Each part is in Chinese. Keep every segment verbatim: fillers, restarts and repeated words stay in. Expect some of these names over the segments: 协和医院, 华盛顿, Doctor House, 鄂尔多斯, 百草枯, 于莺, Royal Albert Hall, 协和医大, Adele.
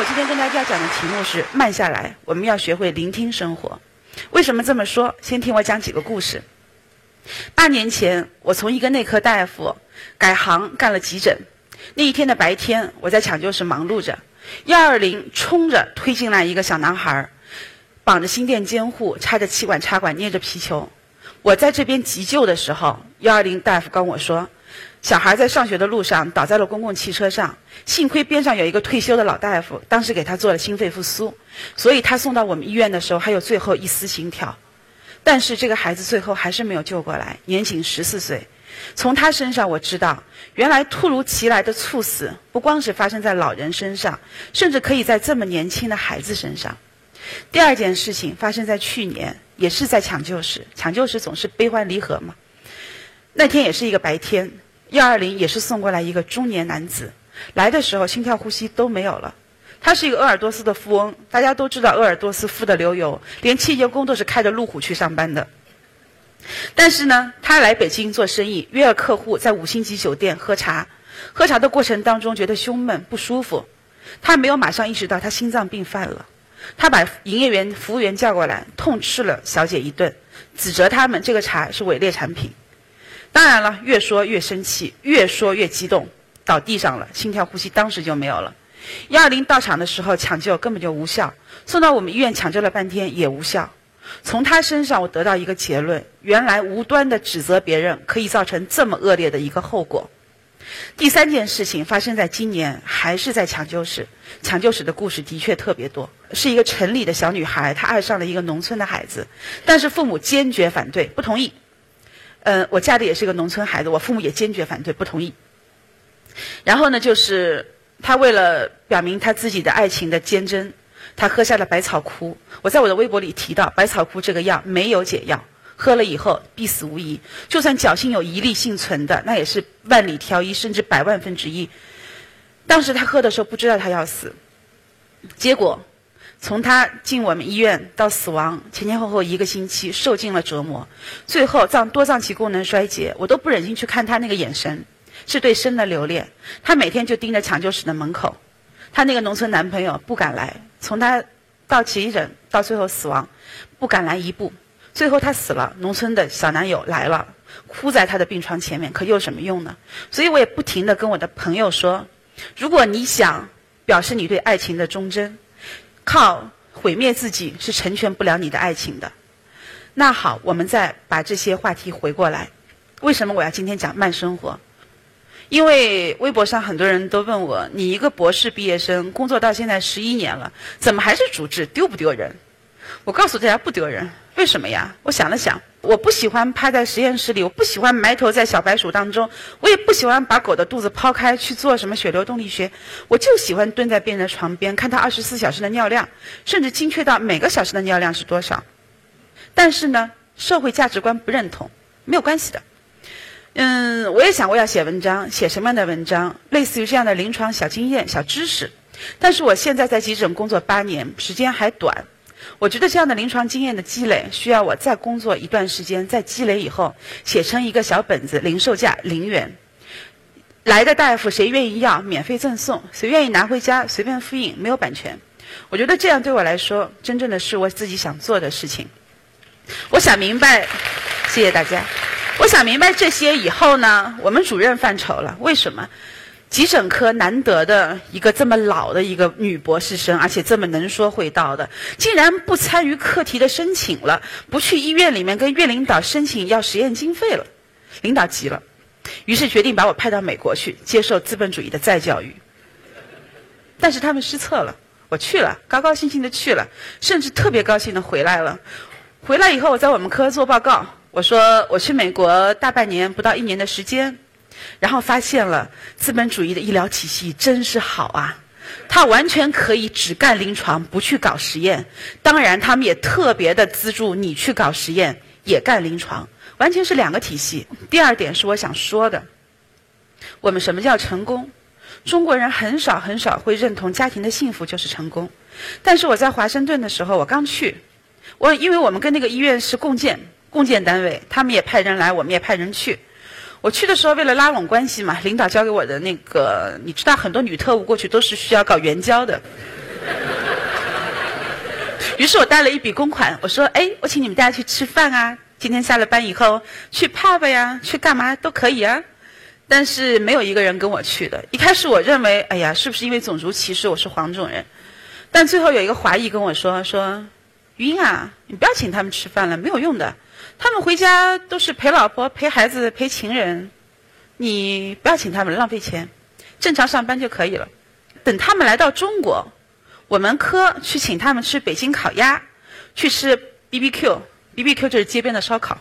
我今天跟大家讲的题目是慢下来，我们要学会聆听生活。为什么这么说？先听我讲几个故事。八年前，我从一个内科大夫改行干了急诊。那一天的白天，我在抢救室忙碌着，一二零冲着推进来一个小男孩，绑着心电监护，插着气管插管，捏着皮球。我在这边急救的时候，一二零大夫跟我说，小孩在上学的路上倒在了公共汽车上，幸亏边上有一个退休的老大夫，当时给他做了心肺复苏，所以他送到我们医院的时候还有最后一丝心跳。但是这个孩子最后还是没有救过来，年仅十四岁。从他身上我知道，原来突如其来的猝死不光是发生在老人身上，甚至可以在这么年轻的孩子身上。第二件事情发生在去年，也是在抢救室，抢救室总是悲欢离合嘛。那天也是一个白天，一二零也是送过来一个中年男子，来的时候心跳呼吸都没有了。他是一个鄂尔多斯的富翁，大家都知道鄂尔多斯富得流油，连清洁工都是开着路虎去上班的。但是呢，他来北京做生意，约了客户在五星级酒店喝茶。喝茶的过程当中觉得胸闷不舒服，他没有马上意识到他心脏病犯了。他把营业员服务员叫过来，痛斥了小姐一顿，指责他们这个茶是伪劣产品。当然了，越说越生气，越说越激动，倒地上了，心跳呼吸当时就没有了。一二零到场的时候抢救根本就无效，送到我们医院抢救了半天也无效。从他身上我得到一个结论，原来无端的指责别人可以造成这么恶劣的一个后果。第三件事情发生在今年，还是在抢救室。抢救室的故事的确特别多。是一个城里的小女孩，她爱上了一个农村的孩子，但是父母坚决反对，不同意。嗯，我家里也是个农村孩子，我父母也坚决反对，不同意。然后呢，就是他为了表明他自己的爱情的坚贞，他喝下了百草枯。我在我的微博里提到，百草枯这个药没有解药，喝了以后必死无疑。就算侥幸有一例幸存的，那也是万里挑一，甚至百万分之一。当时他喝的时候不知道他要死，结果从他进我们医院到死亡前前后后一个星期，受尽了折磨，最后脏多脏器功能衰竭，我都不忍心去看他那个眼神，是对生的留恋。他每天就盯着抢救室的门口，他那个农村男朋友不敢来，从他到急诊到最后死亡，不敢来一步。最后他死了，农村的小男友来了，哭在他的病床前面，可有什么用呢？所以我也不停地跟我的朋友说，如果你想表示你对爱情的忠贞，靠毁灭自己是成全不了你的爱情的。那好，我们再把这些话题回过来，为什么我要今天讲慢生活？因为微博上很多人都问我，你一个博士毕业生，工作到现在十一年了，怎么还是主治，丢不丢人？我告诉大家不丢人。为什么呀？我想了想，我不喜欢趴在实验室里，我不喜欢埋头在小白鼠当中，我也不喜欢把狗的肚子抛开去做什么血流动力学，我就喜欢蹲在病人的床边，看他二十四小时的尿量，甚至精确到每个小时的尿量是多少。但是呢，社会价值观不认同，没有关系的。嗯，我也想过要写文章，写什么样的文章，类似于这样的临床小经验、小知识。但是我现在在急诊工作八年，时间还短。我觉得这样的临床经验的积累，需要我再工作一段时间，再积累以后，写成一个小本子，零售价零元，来的大夫谁愿意要，免费赠送，谁愿意拿回家，随便复印，没有版权。我觉得这样对我来说，真正的是我自己想做的事情。我想明白，谢谢大家。我想明白这些以后呢，我们主任犯愁了，为什么？急诊科难得的一个这么老的一个女博士生，而且这么能说会道的，竟然不参与课题的申请了，不去医院里面跟院领导申请要实验经费了。领导急了，于是决定把我派到美国去接受资本主义的再教育。但是他们失策了，我去了，高高兴兴的去了，甚至特别高兴的回来了。回来以后我在我们科做报告，我说我去美国大半年不到一年的时间，然后发现了资本主义的医疗体系真是好啊，它完全可以只干临床，不去搞实验。当然他们也特别的资助你去搞实验，也干临床，完全是两个体系。第二点是我想说的，我们什么叫成功？中国人很少很少会认同家庭的幸福就是成功。但是我在华盛顿的时候，我刚去，我因为我们跟那个医院是共建共建单位，他们也派人来，我们也派人去。我去的时候为了拉拢关系嘛，领导交给我的那个，你知道很多女特务过去都是需要搞援交的，于是我带了一笔公款，我说哎，我请你们大家去吃饭啊，今天下了班以后去 pub 呀，去干嘛都可以啊。但是没有一个人跟我去的。一开始我认为哎呀，是不是因为种族歧视，我是黄种人。但最后有一个华裔跟我说说余英啊，你不要请他们吃饭了，没有用的，他们回家都是陪老婆陪孩子陪情人，你不要请他们，浪费钱，正常上班就可以了。等他们来到中国，我们科去请他们吃北京烤鸭，去吃 B B Q， B B Q 就是街边的烧烤，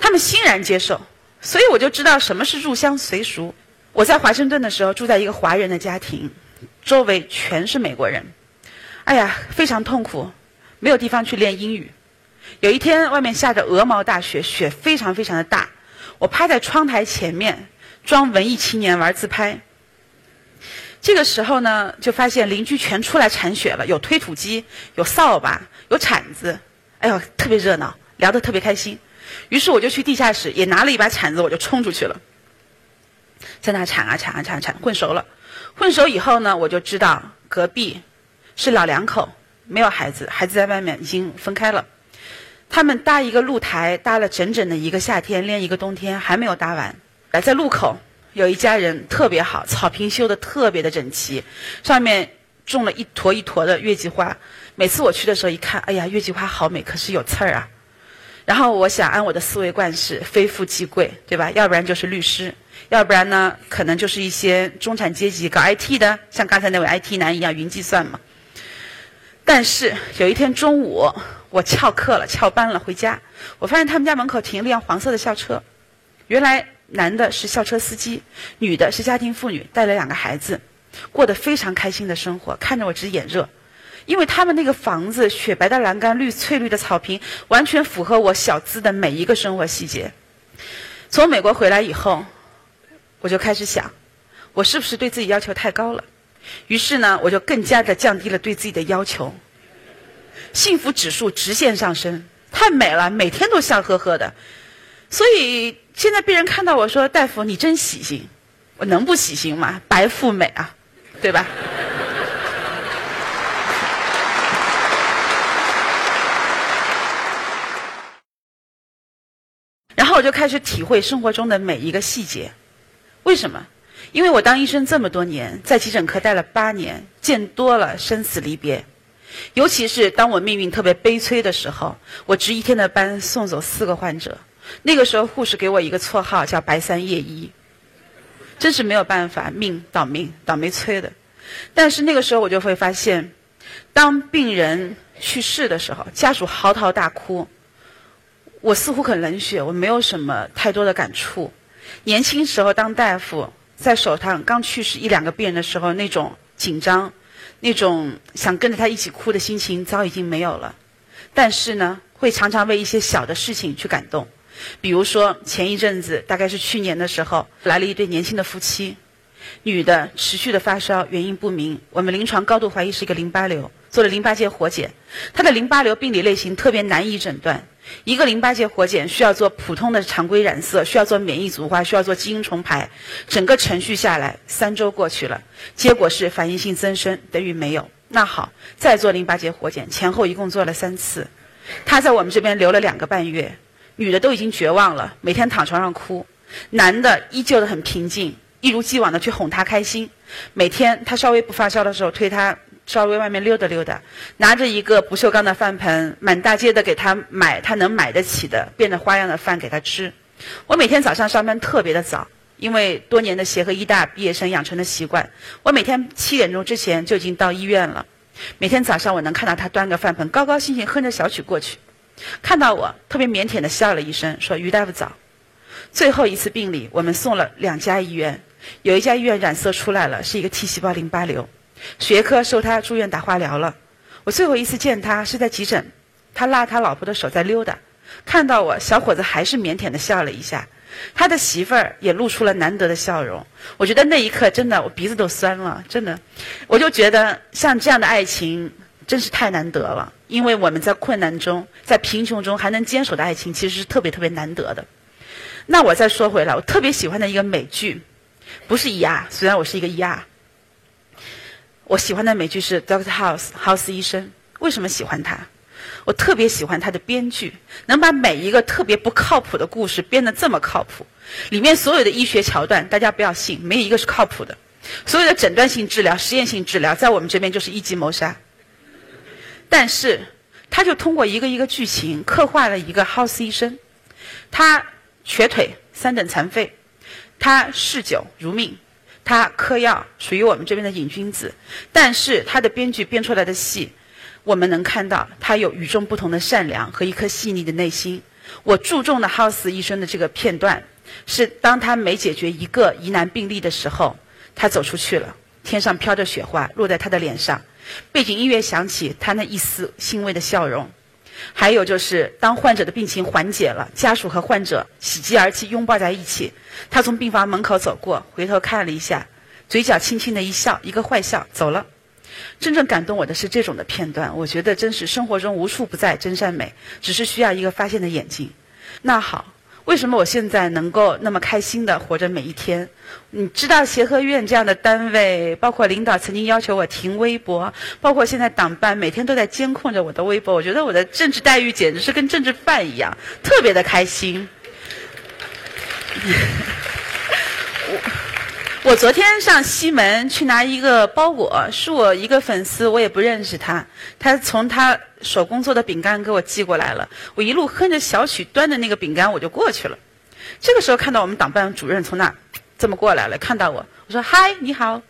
他们欣然接受。所以我就知道什么是入乡随俗。我在华盛顿的时候住在一个华人的家庭，周围全是美国人，哎呀非常痛苦，没有地方去练英语。有一天外面下着鹅毛大雪，雪非常非常的大，我趴在窗台前面装文艺青年玩自拍。这个时候呢，就发现邻居全出来铲雪了，有推土机，有扫把，有铲子，哎呦特别热闹，聊得特别开心。于是我就去地下室也拿了一把铲子，我就冲出去了，在那铲啊铲啊铲啊铲，混熟了。混熟以后呢，我就知道隔壁是老两口，没有孩子，孩子在外面已经分开了。他们搭一个露台，搭了整整的一个夏天，连一个冬天还没有搭完。在路口有一家人特别好，草坪修的特别的整齐，上面种了一坨一坨的月季花。每次我去的时候一看，哎呀月季花好美，可是有刺儿啊。然后我想按我的思维惯式，非富即贵，对吧？要不然就是律师，要不然呢可能就是一些中产阶级搞 I T 的，像刚才那位 I T 男一样，云计算嘛。但是有一天中午我翘课了，翘班了，回家我发现他们家门口停了辆黄色的校车。原来男的是校车司机，女的是家庭妇女，带了两个孩子，过得非常开心的生活，看着我直眼热。因为他们那个房子雪白的栏杆，绿翠绿的草坪，完全符合我小资的每一个生活细节。从美国回来以后，我就开始想我是不是对自己要求太高了。于是呢我就更加的降低了对自己的要求，幸福指数直线上升，太美了，每天都笑呵呵的。所以现在别人看到我说大夫你真喜庆，我能不喜庆吗？白富美啊，对吧？然后我就开始体会生活中的每一个细节。为什么？因为我当医生这么多年，在急诊科待了八年，见多了生死离别。尤其是当我命运特别悲催的时候，我值一天的班送走四个患者。那个时候护士给我一个绰号叫白三夜医，真是没有办法，命倒命，倒霉催的。但是那个时候我就会发现，当病人去世的时候，家属嚎啕大哭，我似乎很冷血，我没有什么太多的感触。年轻时候当大夫，在手上刚去世一两个病人的时候，那种紧张，那种想跟着他一起哭的心情早已经没有了。但是呢会常常为一些小的事情去感动。比如说前一阵子，大概是去年的时候，来了一对年轻的夫妻，女的持续的发烧，原因不明，我们临床高度怀疑是一个淋巴瘤，做了淋巴结活检。她的淋巴瘤病理类型特别难以诊断，一个淋巴结活检需要做普通的常规染色，需要做免疫组化，需要做基因重排，整个程序下来三周过去了，结果是反应性增生，等于没有。那好，再做淋巴结活检，前后一共做了三次。她在我们这边留了两个半月，女的都已经绝望了，每天躺床上哭，男的依旧的很平静，一如既往的去哄她开心。每天她稍微不发烧的时候，推她稍微外面溜达溜达，拿着一个不锈钢的饭盆，满大街的给她买她能买得起的变着花样的饭给她吃。我每天早上上班特别的早，因为多年的协和医大毕业生养成的习惯，我每天七点钟之前就已经到医院了。每天早上我能看到她端个饭盆，高高兴兴哼着小曲过去，看到我特别腼腆地笑了一声，说于大夫早。最后一次病理我们送了两家医院，有一家医院染色出来了，是一个 T 细胞淋巴瘤，血科收他住院打化疗了。我最后一次见他是在急诊，他拉他老婆的手在溜达，看到我小伙子还是腼腆地笑了一下，他的媳妇儿也露出了难得的笑容。我觉得那一刻真的我鼻子都酸了，真的，我就觉得像这样的爱情真是太难得了。因为我们在困难中，在贫穷中还能坚守的爱情，其实是特别特别难得的。那我再说回来，我特别喜欢的一个美剧，不是伊亚，虽然我是一个伊亚，我喜欢的美剧是 Doctor House， House 医生。为什么喜欢它？我特别喜欢他的编剧，能把每一个特别不靠谱的故事编得这么靠谱。里面所有的医学桥段，大家不要信，没有一个是靠谱的。所有的诊断性治疗、实验性治疗，在我们这边就是一级谋杀。但是，他就通过一个一个剧情刻画了一个 House 医生，他瘸腿、三等残废，他嗜酒如命。他嗑药属于我们这边的瘾君子，但是他的编剧编出来的戏，我们能看到他有与众不同的善良和一颗细腻的内心。我注重的 House 医生的这个片段，是当他每解决一个疑难病例的时候，他走出去了，天上飘着雪花落在他的脸上，背景音乐响起，他那一丝欣慰的笑容。还有就是，当患者的病情缓解了，家属和患者喜极而泣，拥抱在一起。他从病房门口走过，回头看了一下，嘴角轻轻的一笑，一个坏笑，走了。真正感动我的是这种的片段，我觉得真是生活中无处不在真善美，只是需要一个发现的眼睛。那好，为什么我现在能够那么开心的活着每一天？你知道协和医院这样的单位，包括领导曾经要求我停微博，包括现在党办每天都在监控着我的微博，我觉得我的政治待遇简直是跟政治犯一样，特别的开心。我昨天上西门去拿一个包裹，是我一个粉丝，我也不认识他，他从他手工做的饼干给我寄过来了，我一路哼着小曲端着那个饼干我就过去了。这个时候看到我们党办主任从那这么过来了，看到我，我说嗨你好，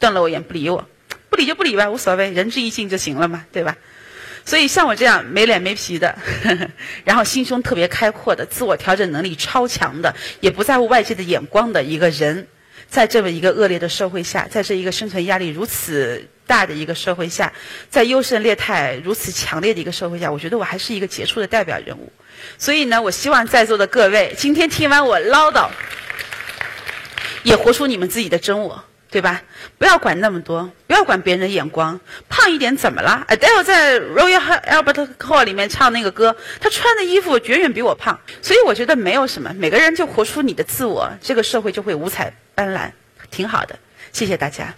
瞪了我一眼不理我，不理就不理吧，无所谓，仁至义尽就行了嘛，对吧？所以像我这样没脸没皮的呵呵，然后心胸特别开阔的，自我调整能力超强的，也不在乎外界的眼光的一个人，在这么一个恶劣的社会下，在这一个生存压力如此大的一个社会下，在优胜劣汰如此强烈的一个社会下，我觉得我还是一个杰出的代表人物。所以呢，我希望在座的各位今天听完我唠叨，也活出你们自己的真我，对吧？不要管那么多，不要管别人的眼光，胖一点怎么了？ Adele 在 Royal Albert Hall 里面唱那个歌，她穿的衣服远远比我胖，所以我觉得没有什么，每个人就活出你的自我，这个社会就会五彩斑斓，挺好的，谢谢大家。